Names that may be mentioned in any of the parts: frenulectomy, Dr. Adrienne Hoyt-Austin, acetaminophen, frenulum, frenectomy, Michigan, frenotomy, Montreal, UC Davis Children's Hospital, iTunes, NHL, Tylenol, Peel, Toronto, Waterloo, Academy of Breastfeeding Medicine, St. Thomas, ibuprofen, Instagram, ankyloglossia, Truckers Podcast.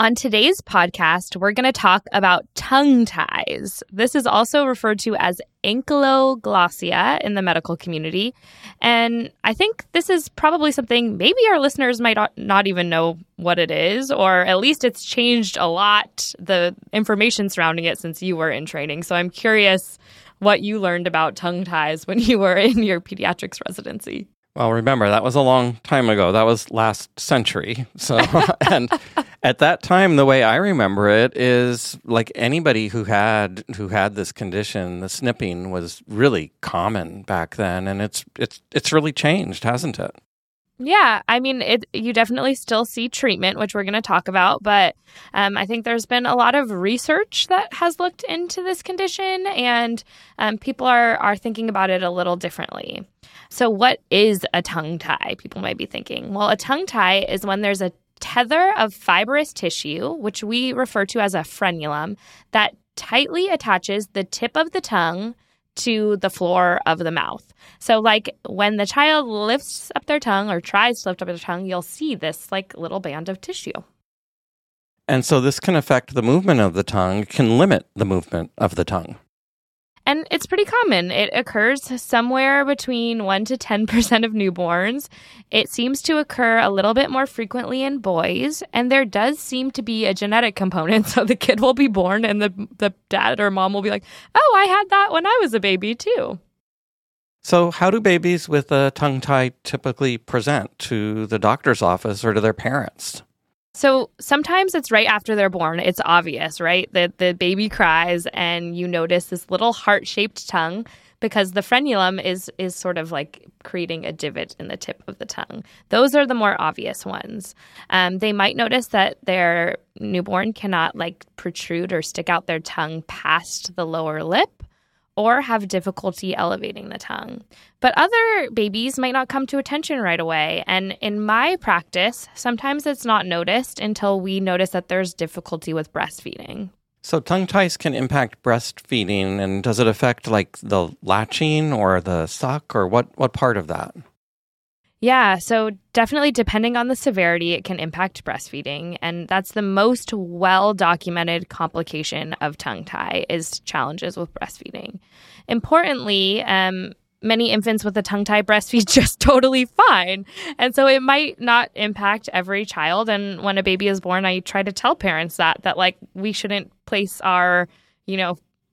On today's podcast, we're going to talk about tongue ties. This is also referred to as ankyloglossia in the medical community. And I think this is probably something maybe our listeners might not even know what it is, or at least it's changed a lot, the information surrounding it, since you were in training. So I'm curious what you learned about tongue ties when you were in your pediatrics residency. Well, remember, that was a long time ago. That was last century. So, and at that time, the way I remember it is, like, anybody who had this condition, the snipping was really common back then, and it's really changed, hasn't it? Yeah, I mean, you definitely still see treatment, which we're going to talk about, but I think there's been a lot of research that has looked into this condition, and people are thinking about it a little differently. So what is a tongue tie? People might be thinking. Well, a tongue tie is when there's a tether of fibrous tissue, which we refer to as a frenulum, that tightly attaches the tip of the tongue to the floor of the mouth. So, like, when the child lifts up their tongue or tries to lift up their tongue, you'll see this, like, little band of tissue. And so this can affect the movement of the tongue, can limit the movement of the tongue. And it's pretty common. It occurs somewhere between 1% to 10% of newborns. It seems to occur a little bit more frequently in boys, and there does seem to be a genetic component. So the kid will be born, and the dad or mom will be like, oh, I had that when I was a baby too. So how do babies with a tongue tie typically present to the doctor's office or to their parents? So sometimes it's right after they're born. It's obvious, right? The baby cries and you notice this little heart-shaped tongue because the frenulum is sort of like creating a divot in the tip of the tongue. Those are the more obvious ones. They might notice that their newborn cannot, like, protrude or stick out their tongue past the lower lip, or have difficulty elevating the tongue. But other babies might not come to attention right away. And in my practice, sometimes it's not noticed until we notice that there's difficulty with breastfeeding. So tongue ties can impact breastfeeding. And does it affect, like, the latching or the suck, or what part of that? Yeah, so definitely depending on the severity, it can impact breastfeeding. And that's the most well-documented complication of tongue tie, is challenges with breastfeeding. Importantly, many infants with a tongue tie breastfeed just totally fine. And so it might not impact every child. And when a baby is born, I try to tell parents that like, we shouldn't place our,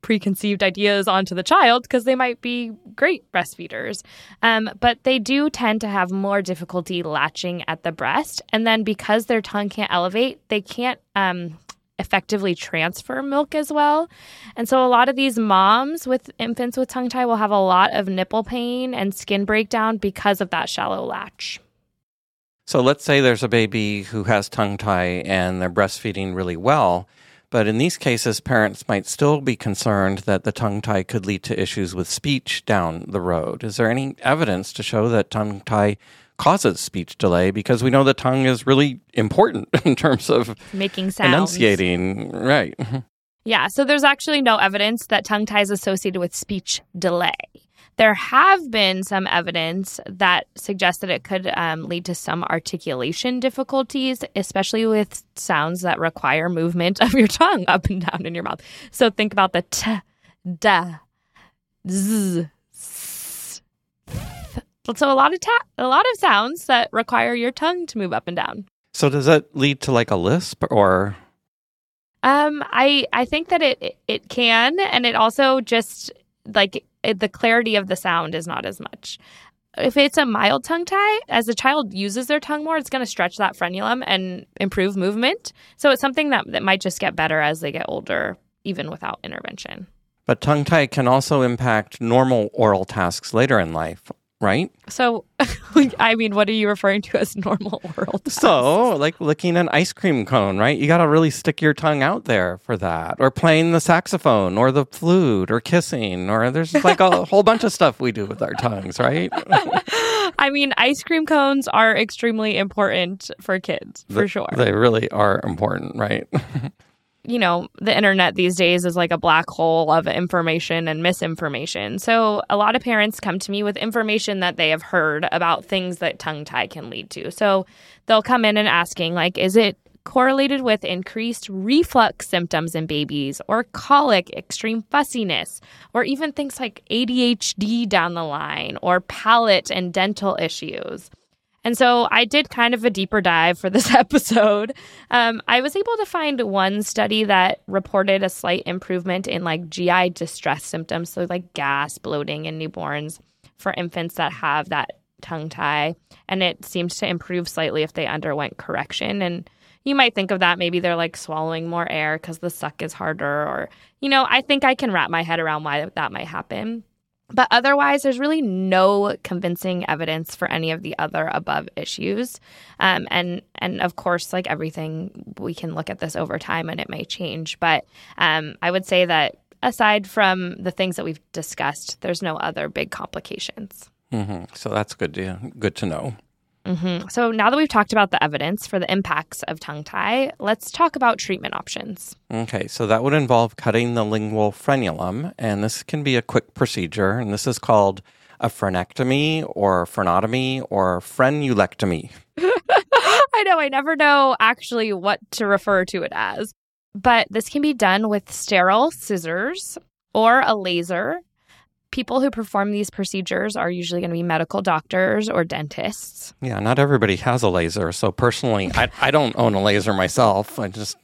preconceived ideas onto the child, because they might be great breastfeeders. But they do tend to have more difficulty latching at the breast. And then because their tongue can't elevate, they can't effectively transfer milk as well. And so a lot of these moms with infants with tongue tie will have a lot of nipple pain and skin breakdown because of that shallow latch. So let's say there's a baby who has tongue tie and they're breastfeeding really well. But in these cases, parents might still be concerned that the tongue tie could lead to issues with speech down the road. Is there any evidence to show that tongue tie causes speech delay? Because we know the tongue is really important in terms of making sounds, enunciating, right? Yeah, so there's actually no evidence that tongue tie is associated with speech delay. There have been some evidence that suggests that it could lead to some articulation difficulties, especially with sounds that require movement of your tongue up and down in your mouth. So think about the t, da, z, s, th. So a lot of sounds that require your tongue to move up and down. So does that lead to, like, a lisp or? I think that it can, and it also just, like, the clarity of the sound is not as much. If it's a mild tongue tie, as the child uses their tongue more, it's going to stretch that frenulum and improve movement. So it's something that might just get better as they get older, even without intervention. But tongue tie can also impact normal oral tasks later in life, right? So, I mean, what are you referring to as normal world? So, like licking an ice cream cone, right? You got to really stick your tongue out there for that. Or playing the saxophone or the flute or kissing. Or there's like a whole bunch of stuff we do with our tongues, right? I mean, ice cream cones are extremely important for kids, for sure. They really are important, right? You know, the internet these days is like a black hole of information and misinformation. So a lot of parents come to me with information that they have heard about things that tongue tie can lead to. So they'll come in and asking, like, is it correlated with increased reflux symptoms in babies or colic, extreme fussiness, or even things like ADHD down the line or palate and dental issues? And so I did kind of a deeper dive for this episode. I was able to find one study that reported a slight improvement in like GI distress symptoms, so like gas, bloating in newborns for infants that have that tongue tie. And it seems to improve slightly if they underwent correction. And you might think of that, maybe they're like swallowing more air because the suck is harder, or, you know, I think I can wrap my head around why that might happen. But otherwise, there's really no convincing evidence for any of the other above issues. And of course, like everything, we can look at this over time and it may change. But I would say that aside from the things that we've discussed, there's no other big complications. Mm-hmm. So that's good to know. Mm-hmm. So now that we've talked about the evidence for the impacts of tongue tie, let's talk about treatment options. Okay, so that would involve cutting the lingual frenulum, and this can be a quick procedure, and this is called a frenectomy or frenotomy or frenulectomy. I know, I never know actually what to refer to it as, but this can be done with sterile scissors or a laser. People who perform these procedures are usually going to be medical doctors or dentists. Yeah, not everybody has a laser. So personally, I don't own a laser myself. I just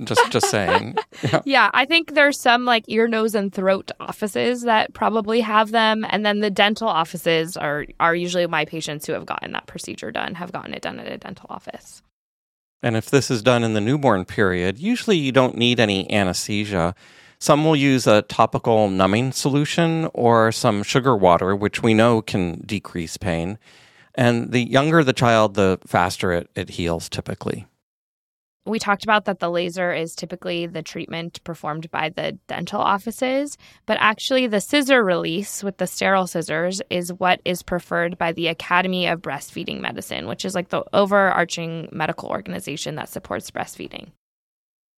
saying. Yeah. Yeah, I think there's some like ear, nose, and throat offices that probably have them. And then the dental offices are usually my patients who have gotten that procedure done, have gotten it done at a dental office. And if this is done in the newborn period, usually you don't need any anesthesia. Some will use a topical numbing solution or some sugar water, which we know can decrease pain. And the younger the child, the faster it heals typically. We talked about that the laser is typically the treatment performed by the dental offices, but actually the scissor release with the sterile scissors is what is preferred by the Academy of Breastfeeding Medicine, which is like the overarching medical organization that supports breastfeeding.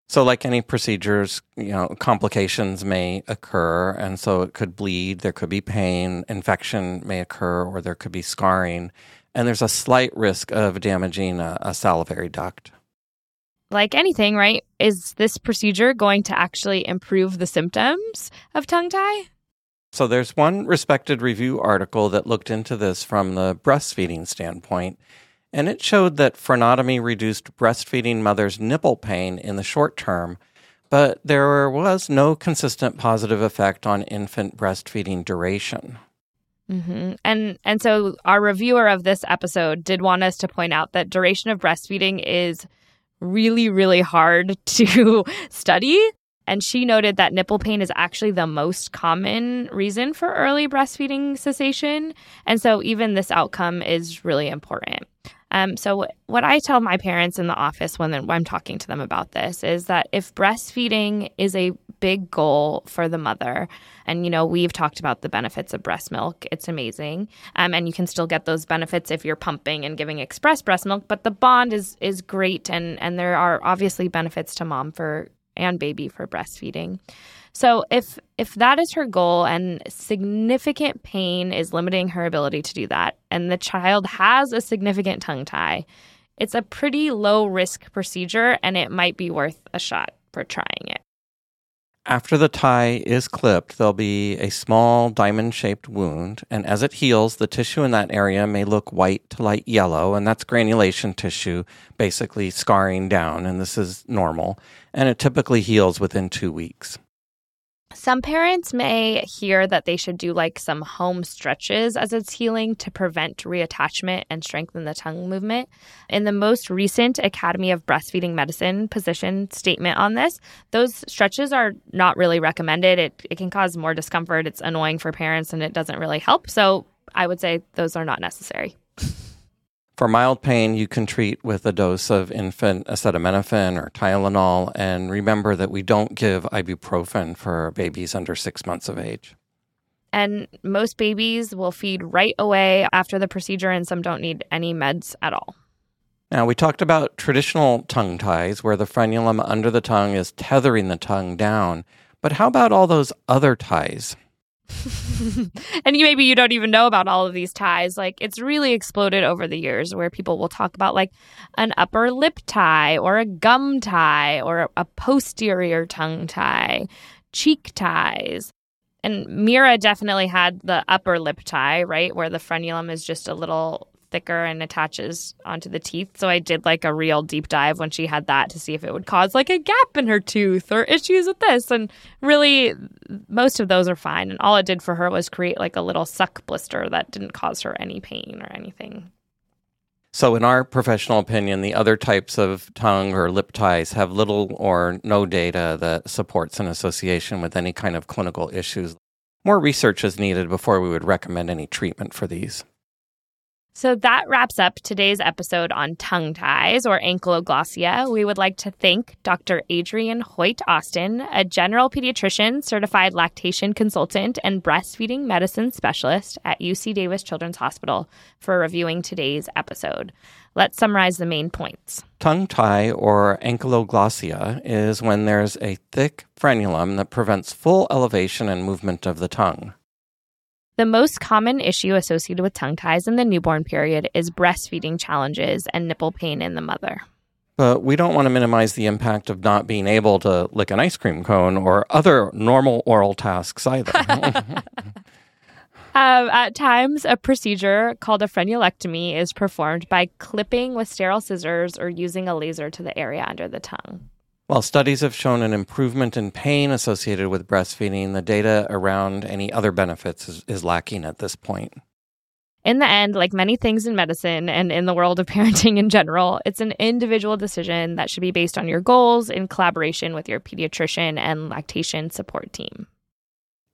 So like any procedures, you know, complications may occur, and so it could bleed, there could be pain, infection may occur, or there could be scarring, and there's a slight risk of damaging a salivary duct. Like anything, right? Is this procedure going to actually improve the symptoms of tongue tie? So there's one respected review article that looked into this from the breastfeeding standpoint. And it showed that frenotomy reduced breastfeeding mothers' nipple pain in the short term, but there was no consistent positive effect on infant breastfeeding duration. Mm-hmm. And so our reviewer of this episode did want us to point out that duration of breastfeeding is really, really hard to study. And she noted that nipple pain is actually the most common reason for early breastfeeding cessation. And so even this outcome is really important. So what I tell my parents in the office when I'm talking to them about this is that if breastfeeding is a big goal for the mother, and, you know, we've talked about the benefits of breast milk, it's amazing. And you can still get those benefits if you're pumping and giving express breast milk, but the bond is great. And there are obviously benefits to mom and baby for breastfeeding. So if that is her goal and significant pain is limiting her ability to do that, and the child has a significant tongue tie, it's a pretty low-risk procedure, and it might be worth a shot for trying it. After the tie is clipped, there'll be a small diamond-shaped wound, and as it heals, the tissue in that area may look white to light yellow, and that's granulation tissue basically scarring down, and this is normal, and it typically heals within 2 weeks. Some parents may hear that they should do like some home stretches as it's healing to prevent reattachment and strengthen the tongue movement. In the most recent Academy of Breastfeeding Medicine position statement on this, those stretches are not really recommended. It can cause more discomfort. It's annoying for parents and it doesn't really help. So I would say those are not necessary. For mild pain, you can treat with a dose of infant acetaminophen or Tylenol, and remember that we don't give ibuprofen for babies under 6 months of age. And most babies will feed right away after the procedure, and some don't need any meds at all. Now, we talked about traditional tongue ties, where the frenulum under the tongue is tethering the tongue down. But how about all those other ties? And maybe you don't even know about all of these ties. Like, it's really exploded over the years where people will talk about like an upper lip tie or a gum tie or a posterior tongue tie, cheek ties. And Mira definitely had the upper lip tie, right, where the frenulum is just a little thicker and attaches onto the teeth. So I did like a real deep dive when she had that to see if it would cause like a gap in her tooth or issues with this. And really, most of those are fine. And all it did for her was create like a little suck blister that didn't cause her any pain or anything. So in our professional opinion, the other types of tongue or lip ties have little or no data that supports an association with any kind of clinical issues. More research is needed before we would recommend any treatment for these. So that wraps up today's episode on tongue ties or ankyloglossia. We would like to thank Dr. Adrienne Hoyt-Austin, a general pediatrician, certified lactation consultant, and breastfeeding medicine specialist at UC Davis Children's Hospital, for reviewing today's episode. Let's summarize the main points. Tongue tie or ankyloglossia is when there's a thick frenulum that prevents full elevation and movement of the tongue. The most common issue associated with tongue ties in the newborn period is breastfeeding challenges and nipple pain in the mother. But we don't want to minimize the impact of not being able to lick an ice cream cone or other normal oral tasks either. At times, a procedure called a frenulectomy is performed by clipping with sterile scissors or using a laser to the area under the tongue. While studies have shown an improvement in pain associated with breastfeeding, the data around any other benefits is lacking at this point. In the end, like many things in medicine and in the world of parenting in general, it's an individual decision that should be based on your goals in collaboration with your pediatrician and lactation support team.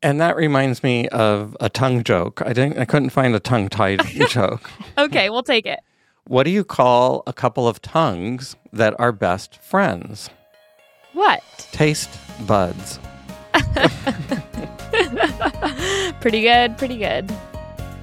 And that reminds me of a tongue joke. I couldn't find a tongue-tied joke. Okay, we'll take it. What do you call a couple of tongues that are best friends? What? Taste buds. Pretty good, pretty good.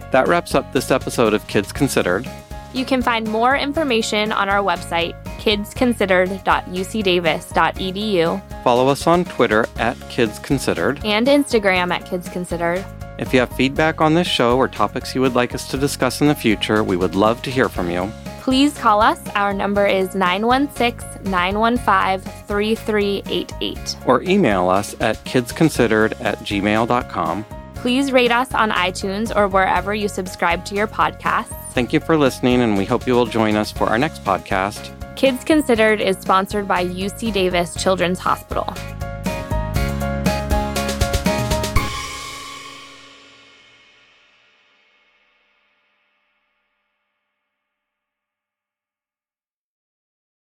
That wraps up this episode of Kids Considered. You can find more information on our website, kidsconsidered.ucdavis.edu. Follow us on Twitter @KidsConsidered. And Instagram @KidsConsidered. If you have feedback on this show or topics you would like us to discuss in the future, we would love to hear from you. Please call us. Our number is 916-915-3388. Or email us at kidsconsidered@gmail.com. Please rate us on iTunes or wherever you subscribe to your podcasts. Thank you for listening, and we hope you will join us for our next podcast. Kids Considered is sponsored by UC Davis Children's Hospital.